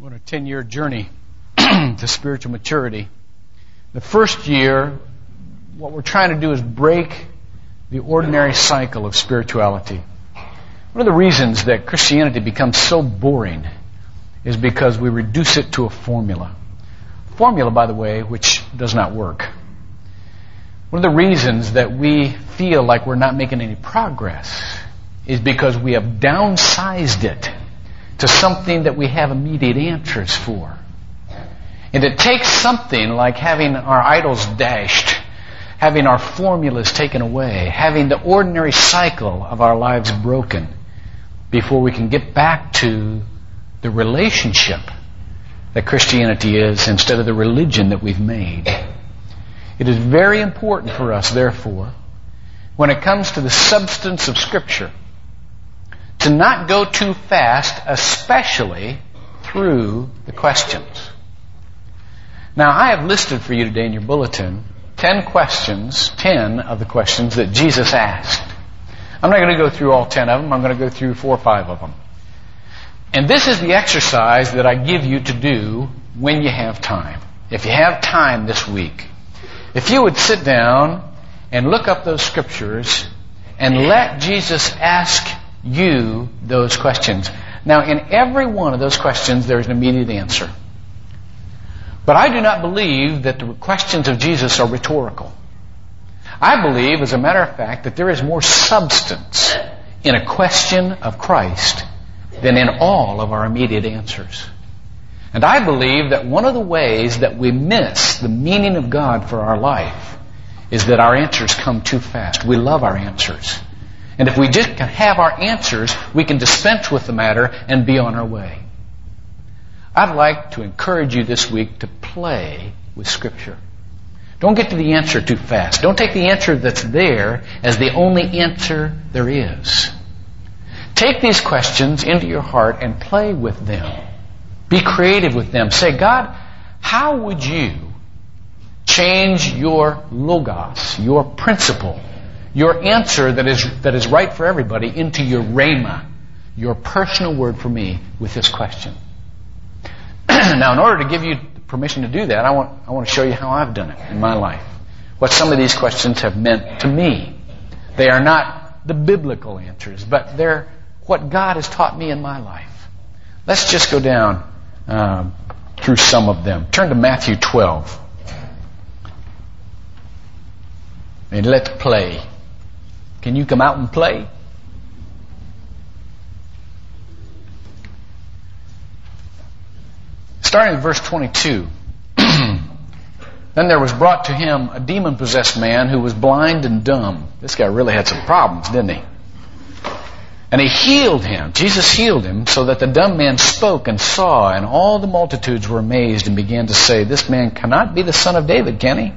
We're on a 10-year journey to spiritual maturity. The first year, what we're trying to do is break the ordinary cycle of spirituality. One of the reasons that Christianity becomes so boring is because we reduce it to a formula. Formula, by the way, which does not work. One of the reasons that we feel like we're not making any progress is because we have downsized it to something that we have immediate answers for. And it takes something like having our idols dashed, having our formulas taken away, having the ordinary cycle of our lives broken before we can get back to the relationship that Christianity is instead of the religion that we've made. It is very important for us, therefore, when it comes to the substance of Scripture, to not go too fast, especially through the questions. Now, I have listed for you today in your bulletin 10 of the questions that Jesus asked. I'm not going to go through all 10 of them. I'm going to go through 4 or 5 of them. And this is the exercise that I give you to do when you have time. If you have time this week, if you would sit down and look up those scriptures and let Jesus ask you those questions. Now, in every one of those questions, there is an immediate answer. But I do not believe that the questions of Jesus are rhetorical. I believe, as a matter of fact, that there is more substance in a question of Christ than in all of our immediate answers. And I believe that one of the ways that we miss the meaning of God for our life is that our answers come too fast. We love our answers. And if we just can have our answers, we can dispense with the matter and be on our way. I'd like to encourage you this week to play with Scripture. Don't get to the answer too fast. Don't take the answer that's there as the only answer there is. Take these questions into your heart and play with them. Be creative with them. Say, God, how would you change your logos, your principle, your answer that is right for everybody into your rhema, your personal word for me with this question? Now, in order to give you permission to do that, I want to show you how I've done it in my life, what some of these questions have meant to me. They are not the biblical answers, but they're what God has taught me in my life. Let's just go down through some of them. Turn to Matthew 12. And let's play. Can you come out and play? Starting in verse 22. Then there was brought to him a demon-possessed man who was blind and dumb. This guy really had some problems, didn't he? And he healed him. Jesus healed him so that the dumb man spoke and saw, and all the multitudes were amazed and began to say, "This man cannot be the son of David, can he?"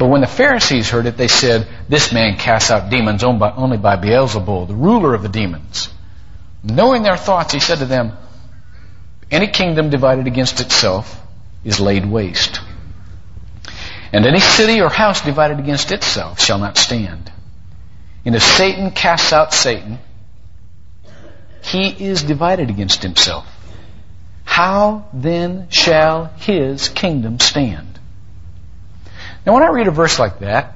But when the Pharisees heard it, they said, "This man casts out demons only by Beelzebul, the ruler of the demons." Knowing their thoughts, he said to them, "Any kingdom divided against itself is laid waste. And any city or house divided against itself shall not stand. And if Satan casts out Satan, he is divided against himself. How then shall his kingdom stand?" Now, when I read a verse like that,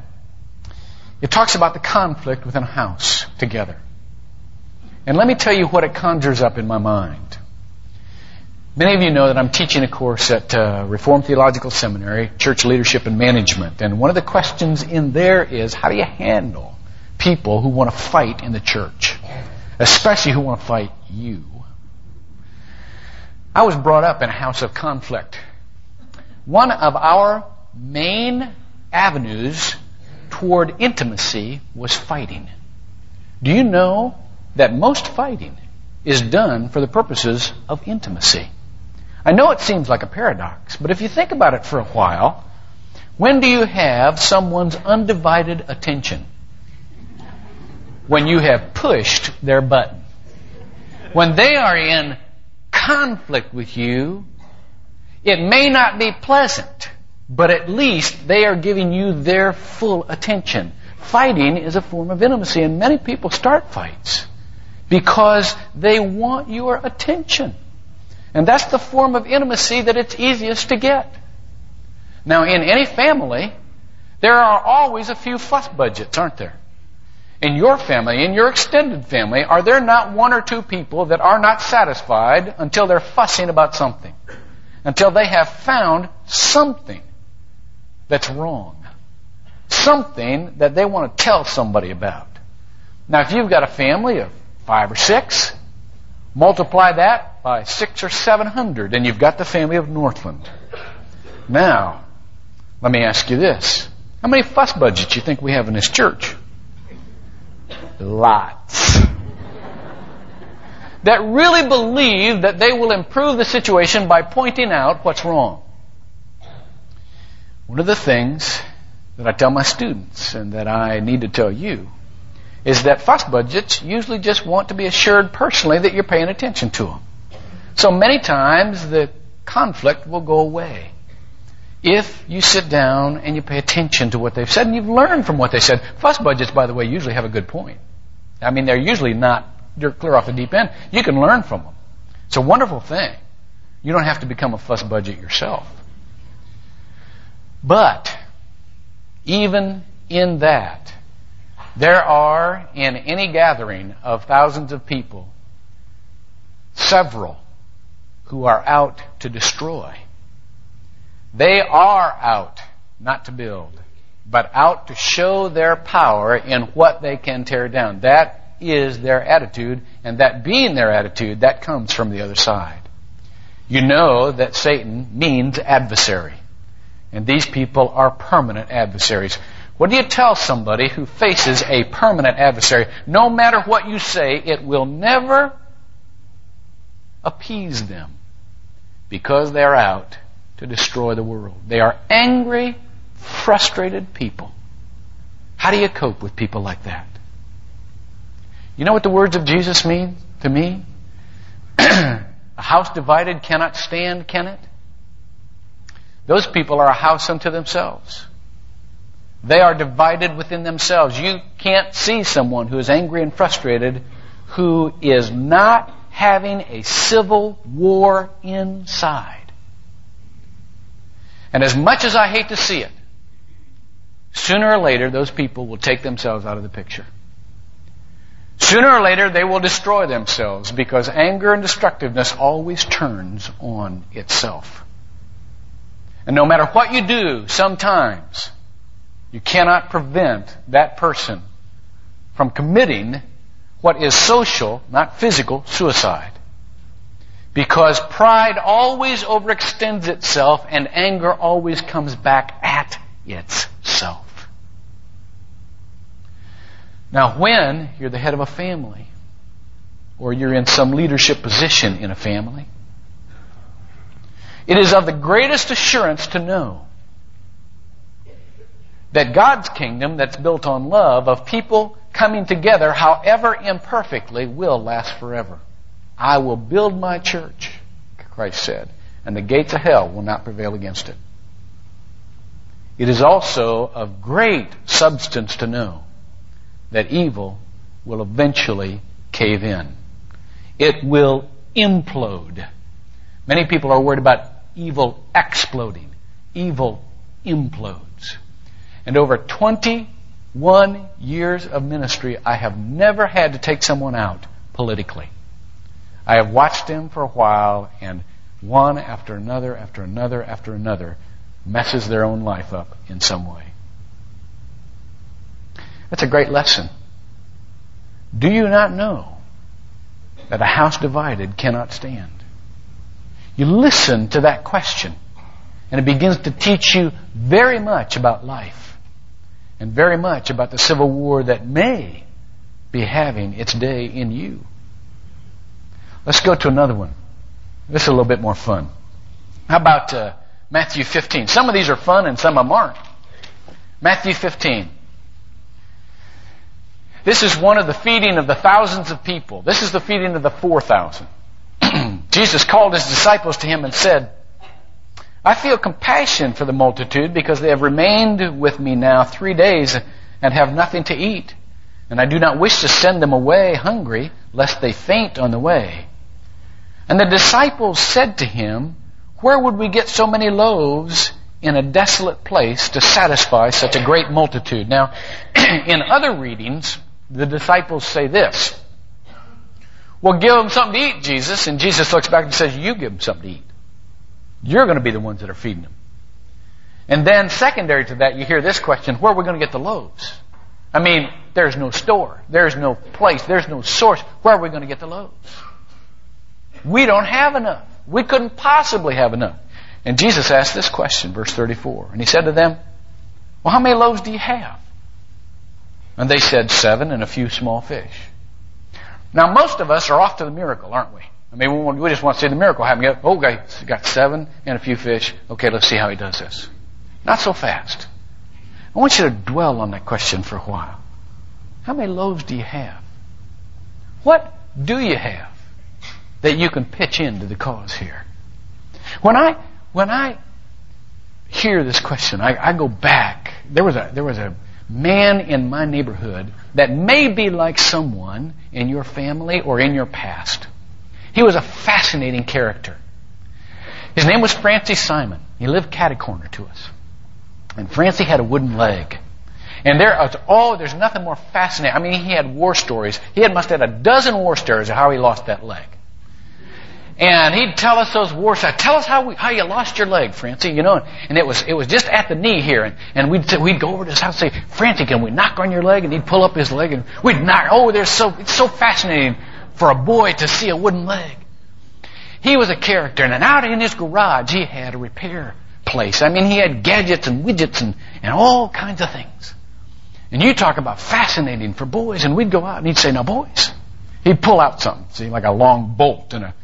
it talks about the conflict within a house together. And let me tell you what it conjures up in my mind. Many of you know that I'm teaching a course at Reformed Theological Seminary, Church Leadership and Management. And one of the questions in there is, how do you handle people who want to fight in the church, especially who want to fight you? I was brought up in a house of conflict. One of our main avenues toward intimacy was fighting. Do you know that most fighting is done for the purposes of intimacy? I know it seems like a paradox, but if you think about it for a while, when do you have someone's undivided attention? When you have pushed their button. When they are in conflict with you, it may not be pleasant, but at least they are giving you their full attention. Fighting is a form of intimacy, and many people start fights because they want your attention. And that's the form of intimacy that it's easiest to get. Now, in any family, there are always a few fuss budgets, aren't there? In your family, in your extended family, are there not one or two people that are not satisfied until they're fussing about something? Until they have found something that's wrong. Something that they want to tell somebody about. Now, if you've got a family of 5 or 6, multiply that by 600 or 700, and you've got the family of Northland. Now, let me ask you this. How many fuss budgets do you think we have in this church? Lots. That really believe that they will improve the situation by pointing out what's wrong. One of the things that I tell my students, and that I need to tell you, is that fuss budgets usually just want to be assured personally that you're paying attention to them. So many times the conflict will go away if you sit down and you pay attention to what they've said and you've learned from what they said. Fuss budgets, by the way, usually have a good point. I mean, they're usually not, you're clear off the deep end. You can learn from them. It's a wonderful thing. You don't have to become a fuss budget yourself. But even in that, there are, in any gathering of thousands of people, several who are out to destroy. They are out, not to build, but out to show their power in what they can tear down. That is their attitude, and that being their attitude, that comes from the other side. You know that Satan means adversary, and these people are permanent adversaries. What do you tell somebody who faces a permanent adversary? No matter what you say, it will never appease them because they're out to destroy the world. They are angry, frustrated people. How do you cope with people like that? You know what the words of Jesus mean to me? A house divided cannot stand, can it? Those people are a house unto themselves. They are divided within themselves. You can't see someone who is angry and frustrated who is not having a civil war inside. And as much as I hate to see it, sooner or later those people will take themselves out of the picture. Sooner or later they will destroy themselves because anger and destructiveness always turns on itself. And no matter what you do, sometimes you cannot prevent that person from committing what is social, not physical, suicide. Because pride always overextends itself and anger always comes back at itself. Now, when you're the head of a family or you're in some leadership position in a family, it is of the greatest assurance to know that God's kingdom that's built on love of people coming together, however imperfectly, will last forever. I will build my church, Christ said, and the gates of hell will not prevail against it. It is also of great substance to know that evil will eventually cave in. It will implode. Many people are worried about evil exploding. Evil implodes. And over 21 years of ministry, I have never had to take someone out politically. I have watched them for a while, and one after another, after another, after another, messes their own life up in some way. That's a great lesson. Do you not know that a house divided cannot stand? You listen to that question, and it begins to teach you very much about life. And very much about the civil war that may be having its day in you. Let's go to another one. This is a little bit more fun. How about Matthew 15? Some of these are fun and some of them aren't. Matthew 15. This is one of the feeding of the thousands of people. This is the feeding of the 4,000. Jesus called his disciples to him and said, I feel compassion for the multitude because they have remained with me now 3 days and have nothing to eat. And I do not wish to send them away hungry, lest they faint on the way. And the disciples said to him, "Where would we get so many loaves in a desolate place to satisfy such a great multitude?" Now, in other readings, the disciples say this, "Well, give them something to eat, Jesus." And Jesus looks back and says, "You give them something to eat. You're going to be the ones that are feeding them." And then secondary to that, you hear this question, where are we going to get the loaves? I mean, there's no store. There's no place. There's no source. Where are we going to get the loaves? We don't have enough. We couldn't possibly have enough. And Jesus asked this question, verse 34. And he said to them, "Well, how many loaves do you have?" And they said, "7 and a few small fish." Now, most of us are off to the miracle, aren't we? I mean, we just want to see the miracle happen. Oh, okay, he's got 7 and a few fish. Okay, let's see how he does this. Not so fast. I want you to dwell on that question for a while. How many loaves do you have? What do you have that you can pitch into the cause here? When I hear this question, I go back. There was a man in my neighborhood that may be like someone in your family or in your past. He was a fascinating character. His name was Francie Simon. He lived catty-corner to us. And Francie had a wooden leg. And there's nothing more fascinating. I mean, he had war stories. He must have had a dozen war stories of how he lost that leg. And he'd tell us those war stories. "Tell us how you lost your leg, Francie," you know. And it was just at the knee here. And we'd go over to his house and say, "Francie, can we knock on your leg?" And he'd pull up his leg and we'd knock. Oh, it's so fascinating for a boy to see a wooden leg. He was a character. And out in his garage, he had a repair place. I mean, he had gadgets and widgets and all kinds of things. And you talk about fascinating for boys. And we'd go out and he'd say, "Now, boys." He'd pull out something, see, like a long bolt and a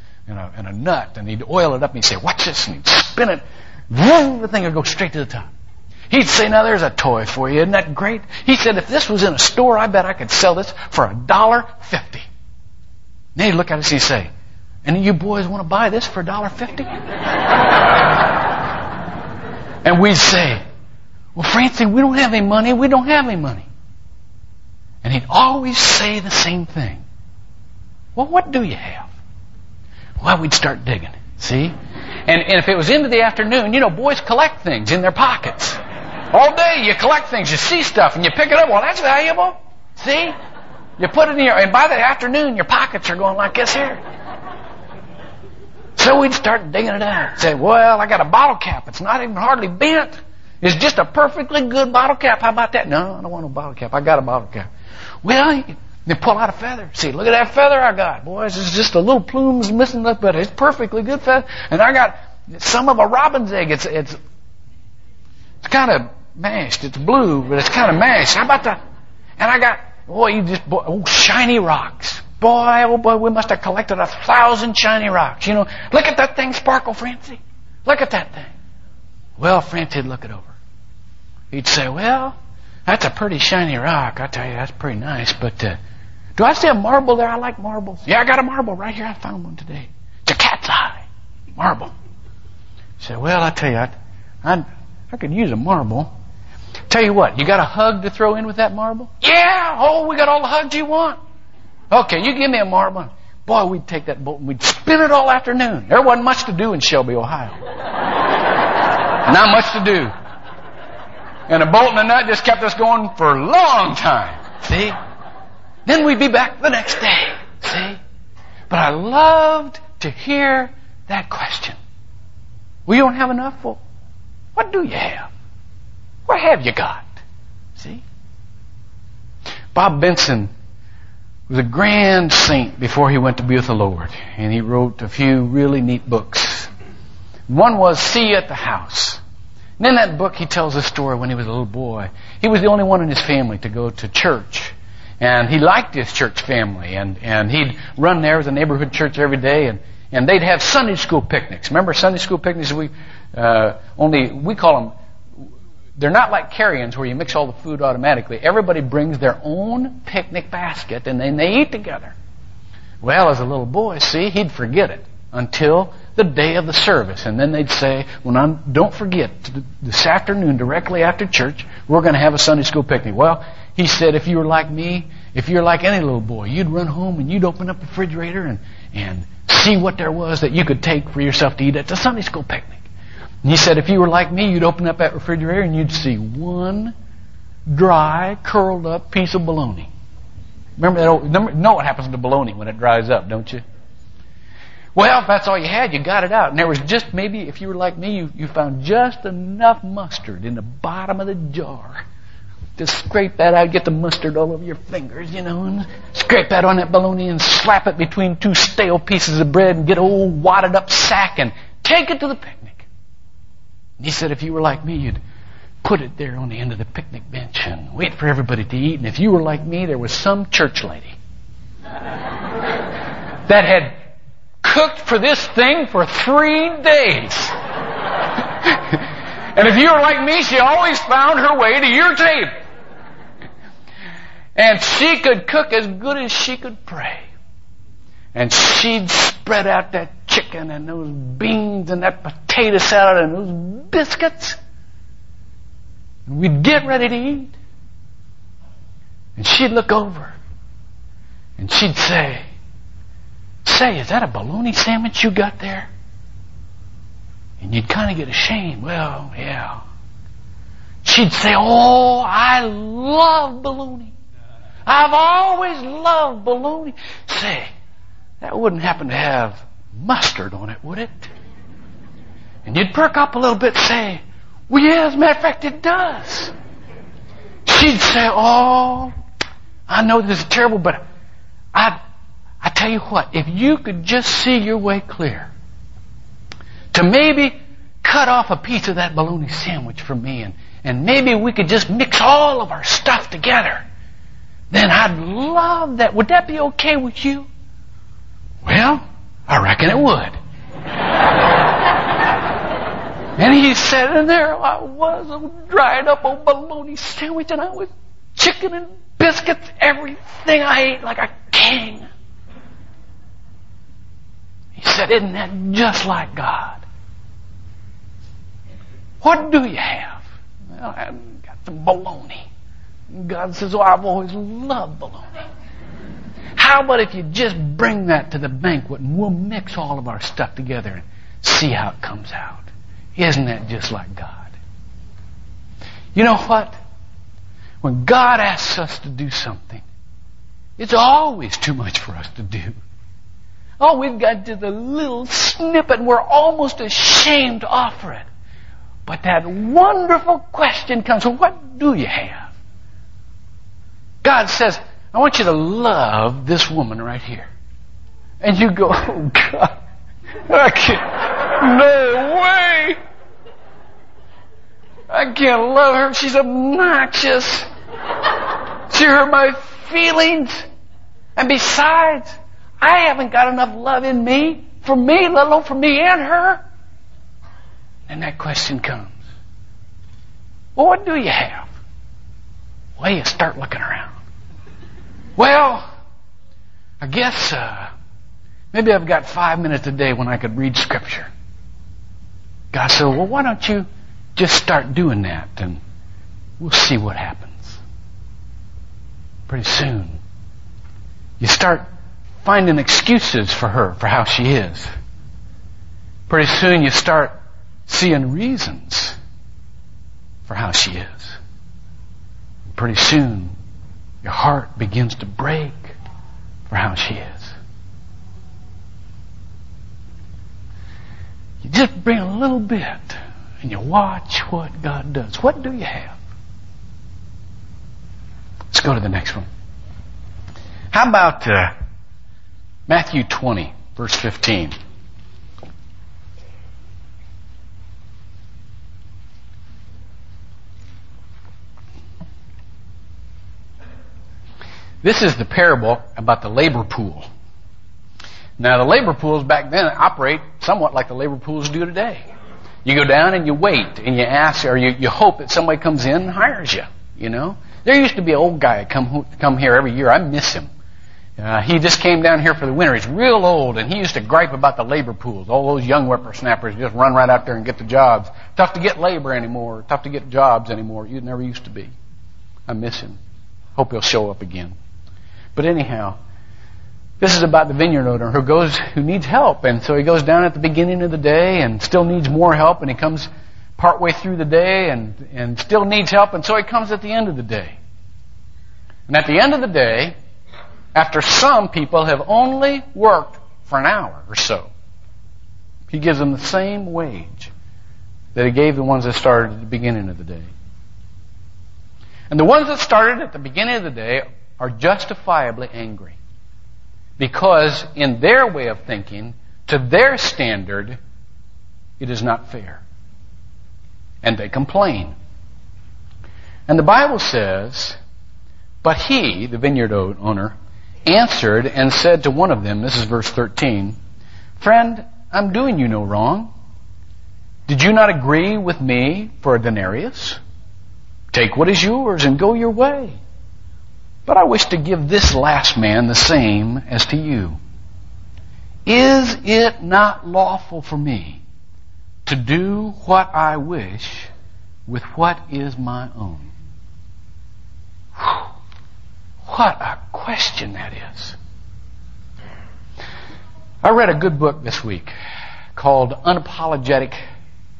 nut, and he'd oil it up, and he'd say, "Watch this," and he'd spin it. The thing would go straight to the top. He'd say, "Now there's a toy for you, isn't that great?" He said, "If this was in a store, I bet I could sell this for $1.50. Now he'd look at us and he'd say, "And you boys want to buy this for $1.50? And we'd say, "Well, Francie, we don't have any money. And he'd always say the same thing. "Well, what do you have?" Well, we'd start digging, see? And if it was into the afternoon, you know, boys collect things in their pockets. All day you collect things, you see stuff, and you pick it up. Well, that's valuable, see? You put it in your... And by the afternoon, your pockets are going like this here. So we'd start digging it out. Say, "Well, I got a bottle cap. It's not even hardly bent. It's just a perfectly good bottle cap. How about that?" "No, I don't want no bottle cap. I got a bottle cap." "Well..." They pull out a feather. "See, look at that feather I got. Boys, it's just a little plume's missing up, but it's perfectly good feather. And I got some of a robin's egg. It's kind of mashed. It's blue, but it's kind of mashed. How about that? And I got, shiny rocks. Boy, we must have collected 1,000 shiny rocks. You know, look at that thing sparkle, Francie. Look at that thing." Well, Francie'd look it over. He'd say, "Well, that's a pretty shiny rock. I tell you, that's pretty nice, but... do I see a marble there? I like marbles." "Yeah, I got a marble right here. I found one today. It's a cat's eye marble." Say, "Well, I tell you, I could use a marble." "Tell you what, you got a hug to throw in with that marble?" "Yeah, oh, we got all the hugs you want." "Okay, you give me a marble." Boy, we'd take that bolt and we'd spin it all afternoon. There wasn't much to do in Shelby, Ohio. Not much to do. And a bolt and a nut just kept us going for a long time. See? Then we'd be back the next day. See? But I loved to hear that question. "We don't have enough for..." "What do you have? What have you got?" See? Bob Benson was a grand saint before he went to be with the Lord. And he wrote a few really neat books. One was See You at the House. And in that book he tells a story when he was a little boy. He was the only one in his family to go to church. And he liked his church family, and he'd run there with a neighborhood church every day, and they'd have Sunday school picnics. Remember Sunday school picnics? We call them, they're not like carry-ins where you mix all the food automatically. Everybody brings their own picnic basket, and then they eat together. Well, as a little boy, see, he'd forget it until the day of the service, and then they'd say, "Don't forget, this afternoon, directly after church, we're going to have a Sunday school picnic." Well, he said, "If you were like me, If you're like any little boy, you'd run home and you'd open up the refrigerator and see what there was that you could take for yourself to eat at the Sunday school picnic. And he said, if you were like me, you'd open up that refrigerator and you'd see one dry, curled up piece of bologna. Remember that know what happens to bologna when it dries up, don't you? Well, if that's all you had, you got it out. And there was just maybe, if you were like me, you found just enough mustard in the bottom of the jar to scrape that out, get the mustard all over your fingers, you know, and scrape that on that bologna and slap it between two stale pieces of bread and get an old wadded up sack and take it to the picnic. And he said, if you were like me, you'd put it there on the end of the picnic bench and wait for everybody to eat. And if you were like me, there was some church lady that had cooked for this thing for 3 days. And if you were like me, she always found her way to your table. And she could cook as good as she could pray. And she'd spread out that chicken and those beans and that potato salad and those biscuits. And we'd get ready to eat. And she'd look over. And she'd say, is that a bologna sandwich you got there? And you'd kind of get ashamed. Well, yeah. She'd say, oh, I love bologna. I've always loved bologna. Say, that wouldn't happen to have mustard on it, would it? And you'd perk up a little bit, say, well, yeah, as a matter of fact, it does. She'd say, oh, I know this is terrible, but I tell you what, if you could just see your way clear to maybe cut off a piece of that bologna sandwich for me and maybe we could just mix all of our stuff together, then I'd love that. Would that be okay with you? Well, I reckon it would. And he said, and there I was, old dried up old bologna sandwich, and I was chicken and biscuits, everything I ate like a king. He said, isn't that just like God? What do you have? Well, I've got some bologna. God says, oh, I've always loved bologna. How about if you just bring that to the banquet and we'll mix all of our stuff together and see how it comes out? Isn't that just like God? You know what? When God asks us to do something, it's always too much for us to do. Oh, we've got just a little snippet and we're almost ashamed to offer it. But that wonderful question comes, what do you have? God says, I want you to love this woman right here. And you go, oh God, I can't, no way. I can't love her. She's obnoxious. She hurt my feelings. And besides, I haven't got enough love in me, for me, let alone for me and her. And that question comes. Well, what do you have? Well, you start looking around. Well, I guess maybe I've got 5 minutes a day when I could read Scripture. God said, well, why don't you just start doing that and we'll see what happens. Pretty soon, you start finding excuses for her, for how she is. Pretty soon you start seeing reasons for how she is. Pretty soon your heart begins to break for how she is. You just bring a little bit and you watch what God does. What do you have? Let's go to the next one. How about Matthew 20, verse 15. This is the parable about the labor pool. Now, the labor pools back then operate somewhat like the labor pools do today. You go down and you wait and you ask, or you hope that somebody comes in and hires you, you know. There used to be an old guy come here every year. I miss him. He just came down here for the winter. He's real old, and he used to gripe about the labor pools. All those young whippersnappers just run right out there and get the jobs. Tough to get labor anymore. Tough to get jobs anymore. You never used to be. I miss him. Hope he'll show up again. But anyhow, this is about the vineyard owner who needs help. And so he goes down at the beginning of the day and still needs more help. And he comes partway through the day and still needs help. And so he comes at the end of the day. And at the end of the day, after some people have only worked for an hour or so, he gives them the same wage that he gave the ones that started at the beginning of the day. And the ones that started at the beginning of the day are justifiably angry, because in their way of thinking, to their standard, it is not fair. And they complain. And the Bible says, "But he," the vineyard owner, "answered and said to one of them," this is verse 13, "Friend, I'm doing you no wrong. Did you not agree with me for a denarius? Take what is yours and go your way. But I wish to give this last man the same as to you. Is it not lawful for me to do what I wish with what is my own?" Whew. What a question that is. I read a good book this week called Unapologetic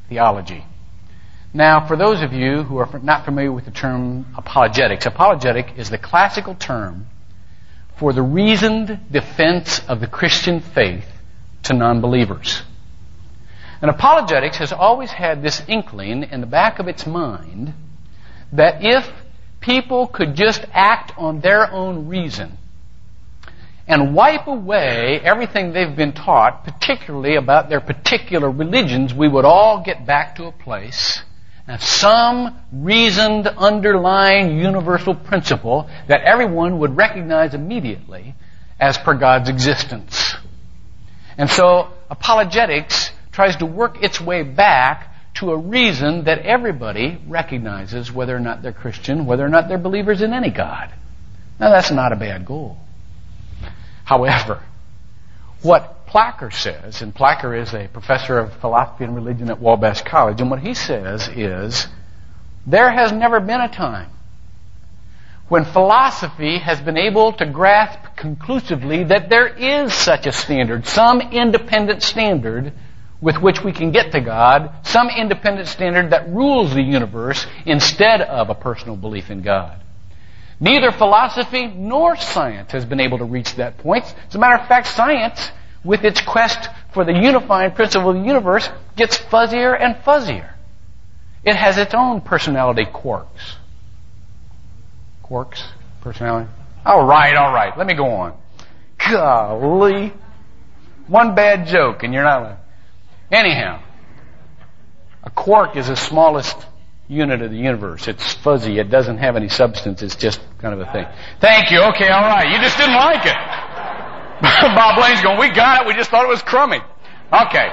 Theology. Now, for those of you who are not familiar with the term apologetics, apologetic is the classical term for the reasoned defense of the Christian faith to non-believers. And apologetics has always had this inkling in the back of its mind that if people could just act on their own reason and wipe away everything they've been taught, particularly about their particular religions, we would all get back to a place of some reasoned underlying universal principle that everyone would recognize immediately as per God's existence. And so apologetics tries to work its way back to a reason that everybody recognizes, whether or not they're Christian, whether or not they're believers in any God. Now, that's not a bad goal. However, what Placher says, and Placher is a professor of philosophy and religion at Wabash College, and what he says is, there has never been a time when philosophy has been able to grasp conclusively that there is such a standard, some independent standard with which we can get to God, some independent standard that rules the universe instead of a personal belief in God. Neither philosophy nor science has been able to reach that point. As a matter of fact, science, with its quest for the unifying principle of the universe, gets fuzzier and fuzzier. It has its own personality quirks. Quirks? Personality? All right. Let me go on. Golly. One bad joke and you're not laughing. Anyhow, a quark is the smallest unit of the universe. It's fuzzy. It doesn't have any substance. It's just kind of a thing. Thank you. Okay, all right. You just didn't like it. Bob Lane's going, we got it. We just thought it was crummy. Okay.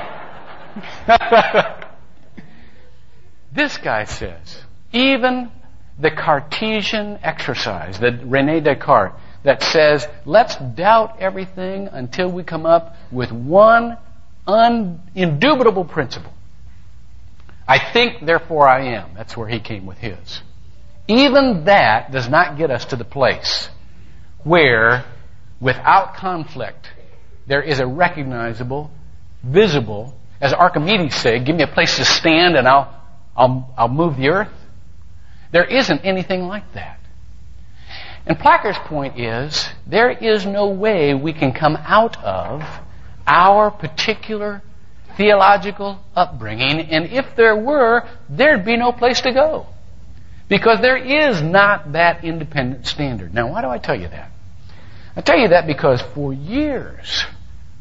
This guy says, even the Cartesian exercise that Rene Descartes that says, let's doubt everything until we come up with one indubitable principle. I think, therefore I am. That's where he came with his. Even that does not get us to the place where, without conflict, there is a recognizable, visible, as Archimedes said, give me a place to stand and I'll move the earth. There isn't anything like that. And Placher's point is, there is no way we can come out of our particular theological upbringing, and if there were, there'd be no place to go, because there is not that independent standard. Now, why do I tell you that? I tell you that because for years,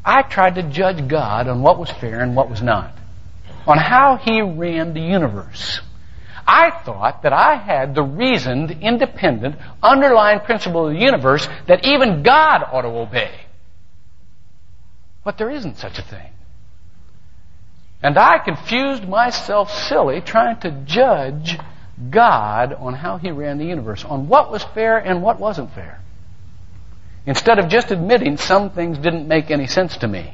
I tried to judge God on what was fair and what was not, on how He ran the universe. I thought that I had the reasoned, independent, underlying principle of the universe that even God ought to obey. But there isn't such a thing. And I confused myself silly trying to judge God on how He ran the universe, on what was fair and what wasn't fair, instead of just admitting some things didn't make any sense to me,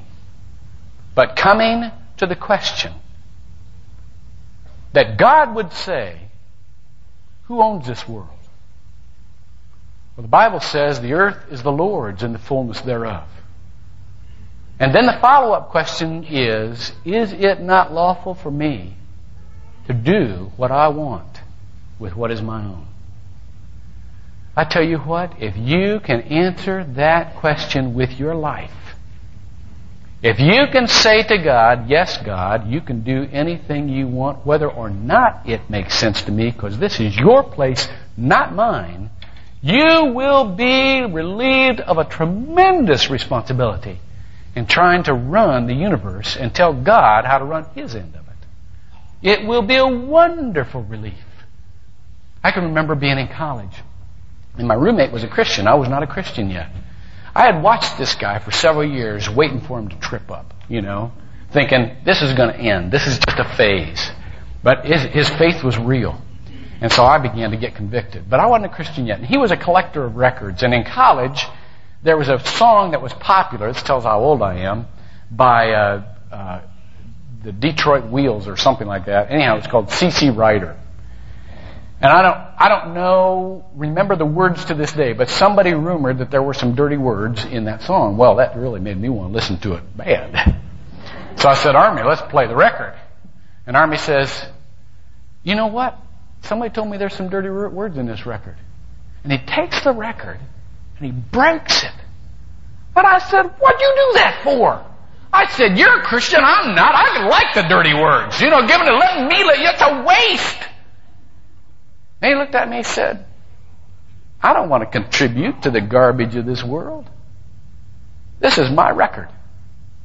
but coming to the question that God would say, who owns this world? Well, the Bible says the earth is the Lord's and the fullness thereof. And then the follow-up question is it not lawful for me to do what I want with what is my own? I tell you what, if you can answer that question with your life, if you can say to God, yes, God, you can do anything you want, whether or not it makes sense to me, because this is your place, not mine, you will be relieved of a tremendous responsibility in trying to run the universe and tell God how to run His end of it. It will be a wonderful relief. I can remember being in college, and my roommate was a Christian. I was not a Christian yet. I had watched this guy for several years waiting for him to trip up, you know, thinking this is going to end. This is just a phase. But his faith was real. And so I began to get convicted. But I wasn't a Christian yet. And he was a collector of records. And in college, there was a song that was popular, this tells how old I am, by the Detroit Wheels or something like that. Anyhow, it's called C.C. Rider. And I don't remember the words to this day, but somebody rumored that there were some dirty words in that song. Well, that really made me want to listen to it bad. So I said, Army, let's play the record. And Army says, you know what? Somebody told me there's some dirty words in this record. And he takes the record and he breaks it. But I said, what'd you do that for? I said, you're a Christian, I'm not. I don't like the dirty words. You know, giving it, letting me let you, it's a waste. And he looked at me and said, I don't want to contribute to the garbage of this world. This is my record.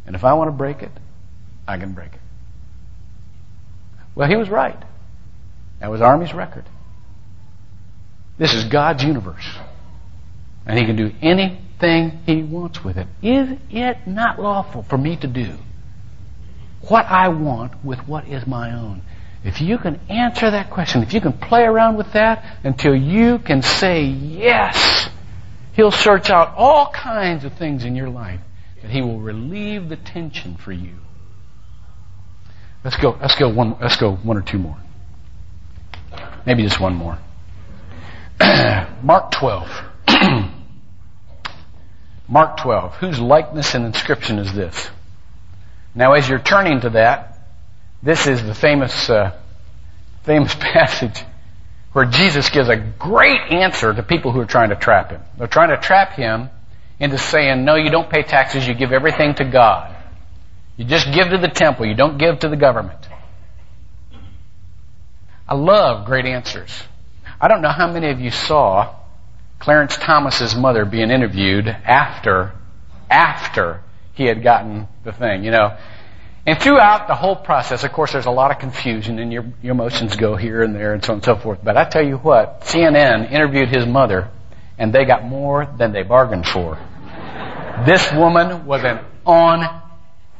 And if I want to break it, I can break it. Well, he was right. That was Army's record. This is God's universe. And He can do anything He wants with it. Is it not lawful for me to do what I want with what is my own? If you can answer that question, if you can play around with that until you can say yes, He'll search out all kinds of things in your life that He will relieve the tension for you. Let's go one or two more. Maybe just one more. Mark 12. Mark 12. Whose likeness and inscription is this? Now, as you're turning to that, this is the famous passage where Jesus gives a great answer to people who are trying to trap Him. They're trying to trap Him into saying, no, you don't pay taxes, you give everything to God. You just give to the temple, you don't give to the government. I love great answers. I don't know how many of you saw Clarence Thomas's mother being interviewed after he had gotten the thing, you know. And throughout the whole process, of course, there's a lot of confusion and your emotions go here and there and so on and so forth. But I tell you what, CNN interviewed his mother and they got more than they bargained for. This woman was an on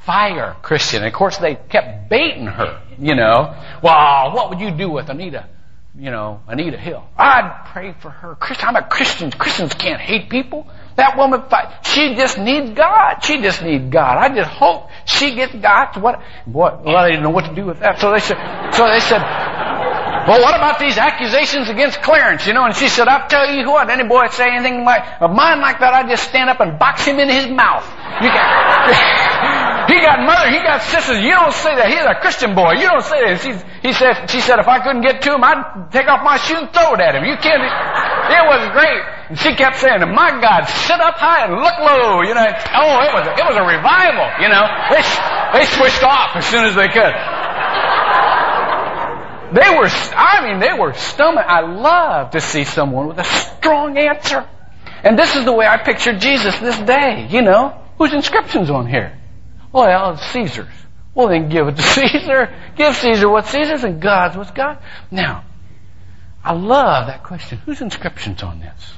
fire Christian. And of course, they kept baiting her, you know. Well, what would you do with Anita? You know, Anita Hill. I'd pray for her. I'm a Christian. Christians can't hate people. That woman, she just needs God. She just needs God. I just hope she gets God. Well, they didn't know what to do with that. So they said, well, what about these accusations against Clarence? You know, and she said, I'll tell you what, any boy say anything of mine like that, I'd just stand up and box him in his mouth. He got mother, he got sisters. You don't say that. He's a Christian boy. You don't say that. She said, if I couldn't get to him, I'd take off my shoe and throw it at him. You can't. It was great. And she kept saying, my God, sit up high and look low. You know, it was a revival. You know, they switched off as soon as they could. They were stomach. I love to see someone with a strong answer. And this is the way I picture Jesus this day, you know. Whose inscription's on here? Well, it's Caesar's. Well, then give it to Caesar. Give Caesar what's Caesar's and God's what's God's. Now, I love that question. Whose inscription's on this?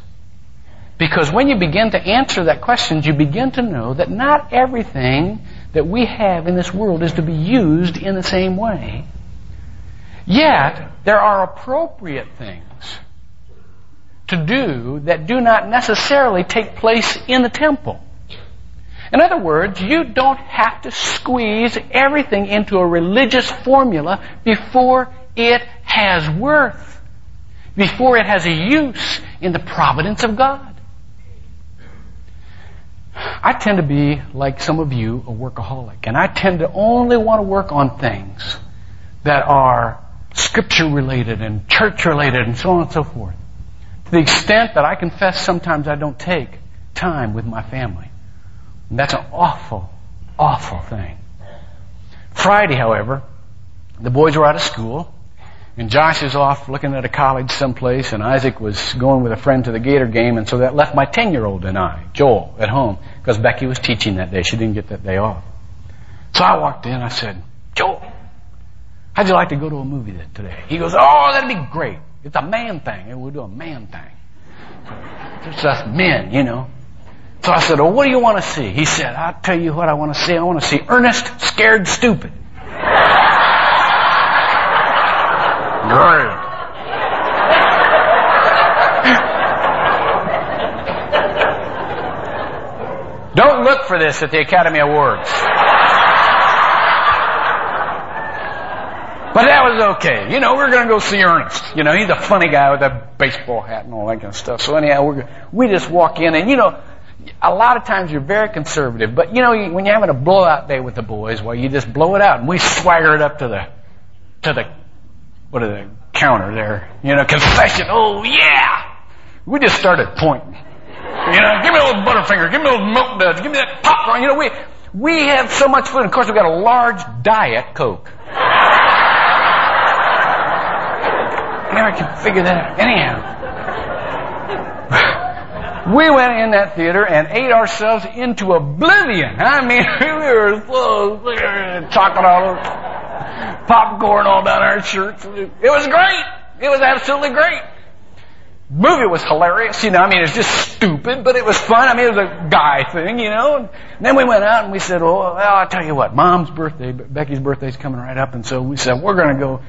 Because when you begin to answer that question, you begin to know that not everything that we have in this world is to be used in the same way. Yet, there are appropriate things to do that do not necessarily take place in the temple. In other words, you don't have to squeeze everything into a religious formula before it has worth, before it has a use, in the providence of God. I tend to be, like some of you, a workaholic, and I tend to only want to work on things that are scripture-related and church-related and so on and so forth. To the extent that I confess sometimes I don't take time with my family. And that's an awful, awful thing. Friday, however, the boys were out of school, and Josh is off looking at a college someplace, and Isaac was going with a friend to the Gator game, and so that left my 10-year-old and I, Joel, at home, because Becky was teaching that day. She didn't get that day off. So I walked in, I said, Joel, how'd you like to go to a movie today? He goes, oh, that'd be great. It's a man thing. And we'll do a man thing. It's us men, you know. So I said, well, what do you want to see? He said, I'll tell you what I want to see. I want to see Ernest Scared Stupid. Great. Don't look for this at the Academy Awards. But that was okay. You know, we're going to go see Ernest. You know, he's a funny guy with a baseball hat and all that kind of stuff. So anyhow, we just walk in, and you know, a lot of times you're very conservative. But you know, when you're having a blowout day with the boys, well, you just blow it out, and we swagger it up to the what are the counter there? You know, confession. Oh, yeah. We just started pointing. You know, give me those Butterfingers. Give me those Milk Duds. Give me that popcorn. You know, we have so much food. Of course, we've got a large Diet Coke. Never can figure that out. Anyhow, we went in that theater and ate ourselves into oblivion. I mean, we were so chocolate all over. Popcorn all down our shirts. It was great. It was absolutely great. Movie was hilarious. You know, I mean, it was just stupid, but it was fun. I mean, it was a guy thing, you know. And then we went out and we said, oh, well, I'll tell you what, Mom's birthday, Becky's birthday's coming right up. And so we said, we're going to go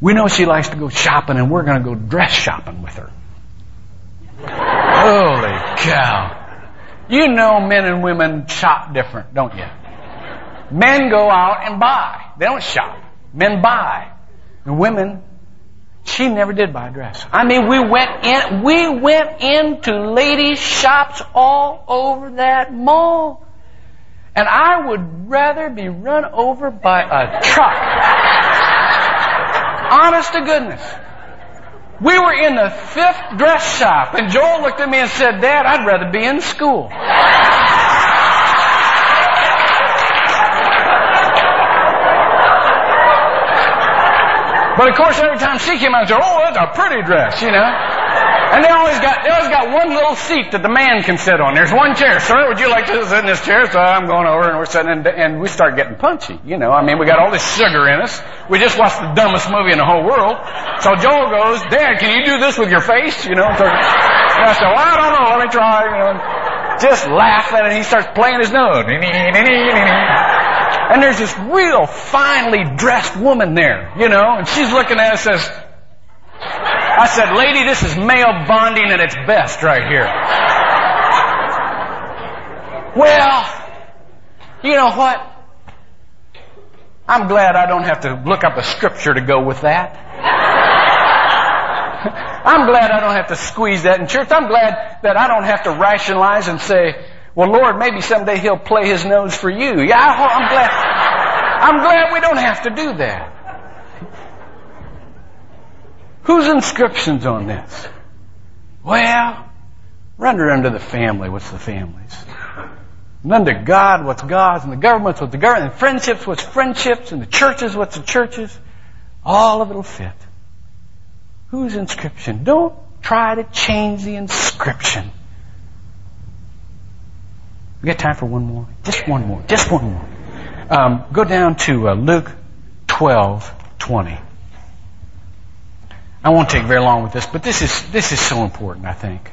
we know she likes to go shopping, and we're going to go dress shopping with her. Holy cow. You know men and women shop different, don't you? Men go out and buy. They don't shop. Men buy. And women, she never did buy a dress. I mean, we went into ladies' shops all over that mall. And I would rather be run over by a truck. Honest to goodness. We were in the 5th dress shop, and Joel looked at me and said, Dad, I'd rather be in school. But of course, every time she came out, she said, oh, that's a pretty dress, you know. And they always got one little seat that the man can sit on. There's one chair. Sir, would you like to sit in this chair? So I'm going over, and we're sitting, and we start getting punchy, you know. I mean, we got all this sugar in us. We just watched the dumbest movie in the whole world. So Joel goes, Dad, can you do this with your face? You know. So I said, well, I don't know. Let me try. You know, just laughing, and he starts playing his nose. And there's this real finely dressed woman there, you know, and she's looking at us as, I said, lady, this is male bonding at its best right here. Well, you know what? I'm glad I don't have to look up a scripture to go with that. I'm glad I don't have to squeeze that in church. I'm glad that I don't have to rationalize and say, well, Lord, maybe someday He'll play His nose for you. Yeah, I'm glad we don't have to do that. Whose inscription's on this? Well, we're under the family. What's the family's? And under God, what's God's? And the government's, what's the government? And friendships, what's friendships? And the churches, what's the churches? All of it'll fit. Whose inscription? Don't try to change the inscription. We got time for one more? Just one more. Go down to Luke 12:20. I won't take very long with this, but this is so important, I think.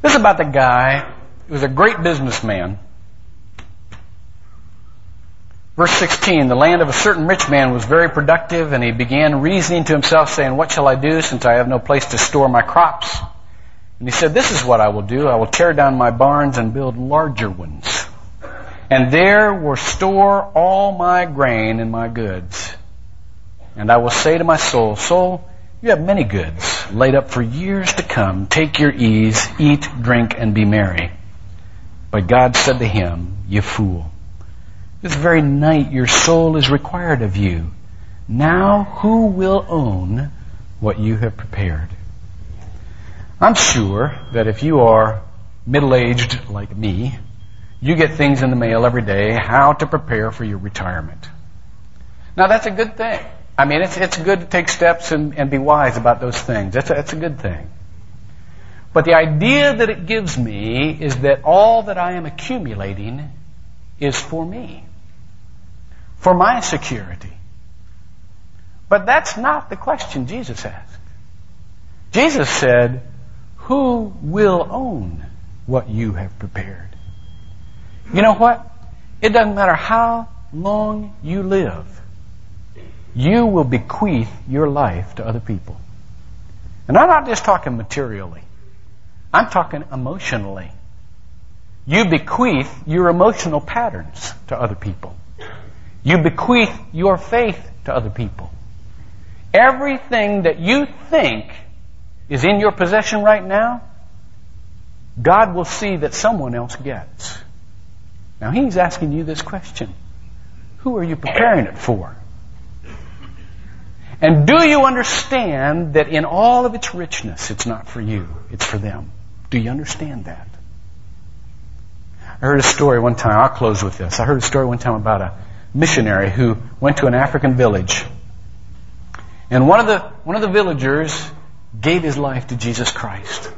This is about the guy who was a great businessman. Verse 16, the land of a certain rich man was very productive, and he began reasoning to himself, saying, what shall I do, since I have no place to store my crops? And he said, this is what I will do. I will tear down my barns and build larger ones. And there will store all my grain and my goods. And I will say to my soul, soul, you have many goods laid up for years to come. Take your ease, eat, drink, and be merry. But God said to him, you fool, this very night your soul is required of you. Now who will own what you have prepared? I'm sure that if you are middle-aged like me, you get things in the mail every day, how to prepare for your retirement. Now that's a good thing. I mean, it's good to take steps and be wise about those things. That's a good thing. But the idea that it gives me is that all that I am accumulating is for me, for my security. But that's not the question Jesus asked. Jesus said, who will own what you have prepared? You know what? It doesn't matter how long you live. You will bequeath your life to other people. And I'm not just talking materially. I'm talking emotionally. You bequeath your emotional patterns to other people. You bequeath your faith to other people. Everything that you think is in your possession right now, God will see that someone else gets. Now he's asking you this question. Who are you preparing it for? And do you understand that in all of its richness, it's not for you, it's for them? Do you understand that? I heard a story one time, I'll close with this. I heard a story one time about a missionary who went to an African village. And one of the villagers gave his life to Jesus Christ.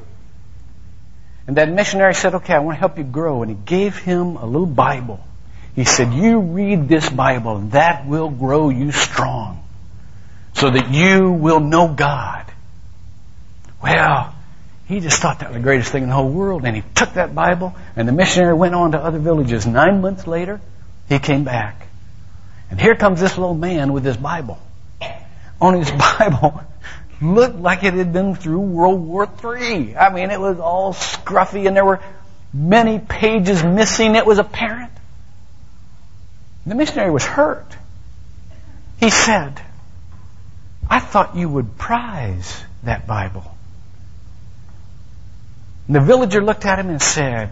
And that missionary said, okay, I want to help you grow. And he gave him a little Bible. He said, you read this Bible, and that will grow you strong, so that you will know God. Well, he just thought that was the greatest thing in the whole world, and he took that Bible, and the missionary went on to other villages. 9 months later, he came back. And here comes this little man with his Bible. On his Bible looked like it had been through World War III. I mean, it was all scruffy, and there were many pages missing. It was apparent. The missionary was hurt. He said, I thought you would prize that Bible. And the villager looked at him and said,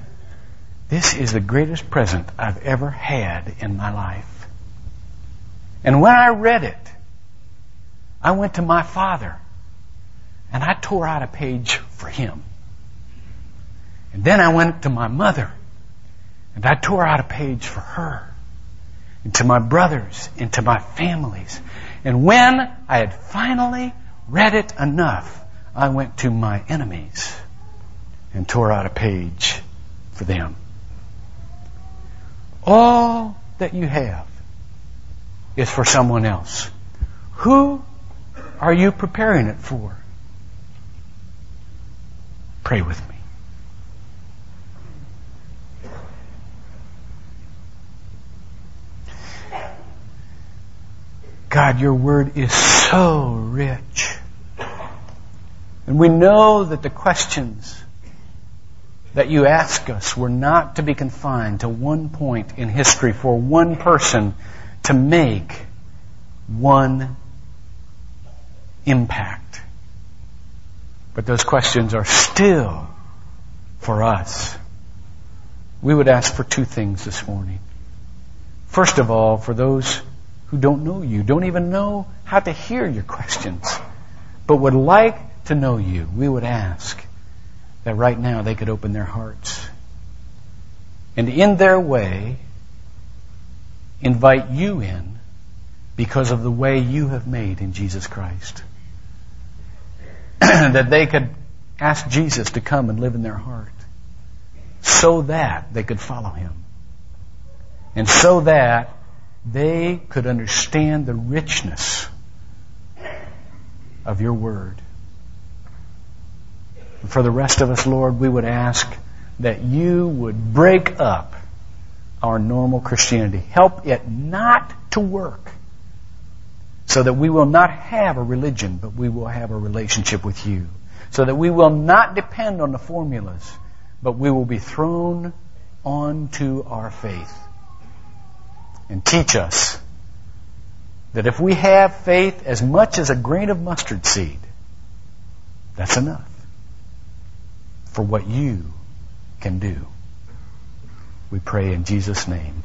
this is the greatest present I've ever had in my life. And when I read it, I went to my father and I tore out a page for him. And then I went to my mother and I tore out a page for her, and to my brothers and to my families. And when I had finally read it enough, I went to my enemies and tore out a page for them. All that you have is for someone else. Who are you preparing it for? Pray with me. God, your word is so rich. And we know that the questions that you ask us were not to be confined to one point in history for one person to make one impact. But those questions are still for us. We would ask for two things this morning. First of all, for those who don't know you, don't even know how to hear your questions, but would like to know you, we would ask that right now they could open their hearts and in their way invite you in because of the way you have made in Jesus Christ. That they could ask Jesus to come and live in their heart so that they could follow him, and so that they could understand the richness of your word. And for the rest of us, Lord, we would ask that you would break up our normal Christianity. Help it not to work, so that we will not have a religion, but we will have a relationship with you. So that we will not depend on the formulas, but we will be thrown onto our faith. And teach us that if we have faith as much as a grain of mustard seed, that's enough for what you can do. We pray in Jesus' name.